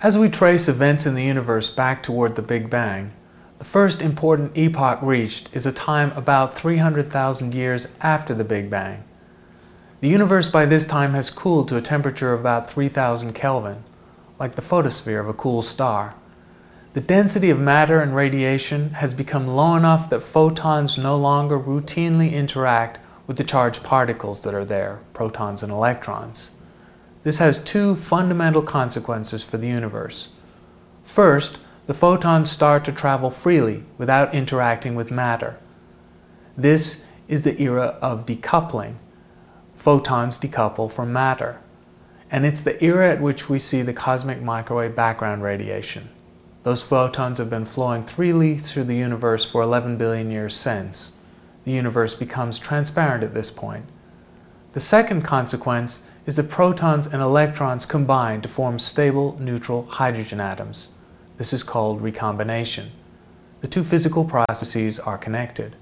As we trace events in the universe back toward the Big Bang, the first important epoch reached is a time about 300,000 years after the Big Bang. The universe by this time has cooled to a temperature of about 3000 Kelvin, like the photosphere of a cool star. The density of matter and radiation has become low enough that photons no longer routinely interact with the charged particles that are there, protons and electrons. This has two fundamental consequences for the universe. First, the photons start to travel freely without interacting with matter. This is the era of decoupling. Photons decouple from matter. And it's the era at which we see the cosmic microwave background radiation. Those photons have been flowing freely through the universe for 11 billion years since. The universe becomes transparent at this point. The second consequence is that protons and electrons combine to form stable, neutral hydrogen atoms. This is called recombination. The two physical processes are connected.